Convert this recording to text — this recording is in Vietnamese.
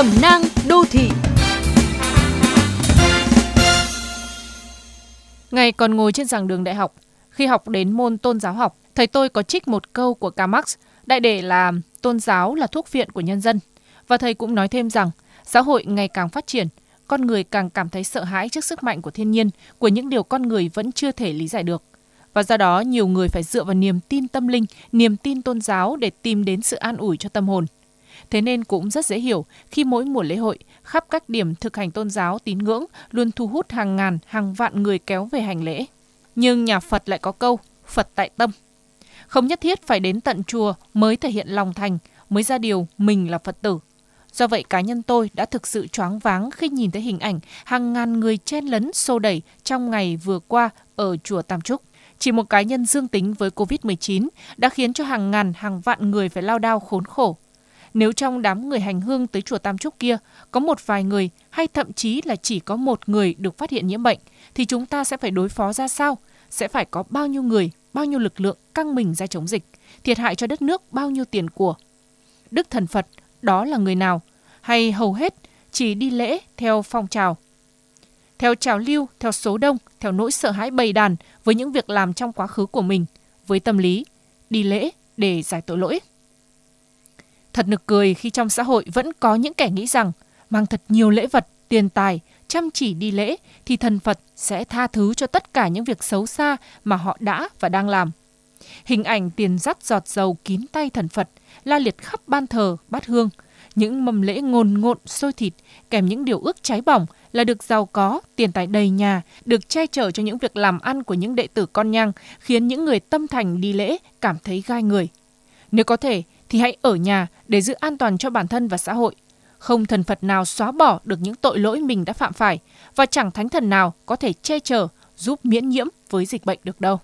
Cẩm nang đô thị. Ngày còn ngồi trên giảng đường đại học, khi học đến môn tôn giáo học, thầy tôi có trích một câu của Karl Marx, đại để là tôn giáo là thuốc phiện của nhân dân. Và thầy cũng nói thêm rằng, xã hội ngày càng phát triển, con người càng cảm thấy sợ hãi trước sức mạnh của thiên nhiên, của những điều con người vẫn chưa thể lý giải được. Và do đó, nhiều người phải dựa vào niềm tin tâm linh, niềm tin tôn giáo để tìm đến sự an ủi cho tâm hồn. Thế nên cũng rất dễ hiểu khi mỗi mùa lễ hội, khắp các điểm thực hành tôn giáo tín ngưỡng luôn thu hút hàng ngàn, hàng vạn người kéo về hành lễ. Nhưng nhà Phật lại có câu, Phật tại tâm. Không nhất thiết phải đến tận chùa mới thể hiện lòng thành, mới ra điều mình là Phật tử. Do vậy cá nhân tôi đã thực sự choáng váng khi nhìn thấy hình ảnh hàng ngàn người chen lấn xô đẩy trong ngày vừa qua ở chùa Tam Chúc. Chỉ một cá nhân dương tính với Covid-19 đã khiến cho hàng ngàn, hàng vạn người phải lao đao khốn khổ. Nếu trong đám người hành hương tới chùa Tam Chúc kia có một vài người hay thậm chí là chỉ có một người được phát hiện nhiễm bệnh, thì chúng ta sẽ phải đối phó ra sao? Sẽ phải có bao nhiêu người, bao nhiêu lực lượng căng mình ra chống dịch, thiệt hại cho đất nước bao nhiêu tiền của? Đức Thần Phật đó là người nào? Hay hầu hết chỉ đi lễ theo phong trào? Theo trào lưu, theo số đông, theo nỗi sợ hãi bầy đàn với những việc làm trong quá khứ của mình, với tâm lý đi lễ để giải tội lỗi. Thật nực cười khi trong xã hội vẫn có những kẻ nghĩ rằng mang thật nhiều lễ vật, tiền tài, chăm chỉ đi lễ thì thần Phật sẽ tha thứ cho tất cả những việc xấu xa mà họ đã và đang làm. Hình ảnh tiền dắt giọt dầu kín tay thần Phật la liệt khắp ban thờ, bát hương, những mâm lễ ngồn ngộn sôi thịt kèm những điều ước cháy bỏng là được giàu có, tiền tài đầy nhà, được che chở cho những việc làm ăn của những đệ tử con nhang, khiến những người tâm thành đi lễ cảm thấy gai người. Nếu có thể thì hãy ở nhà để giữ an toàn cho bản thân và xã hội. Không thần Phật nào xóa bỏ được những tội lỗi mình đã phạm phải, và chẳng thánh thần nào có thể che chở, giúp miễn nhiễm với dịch bệnh được đâu.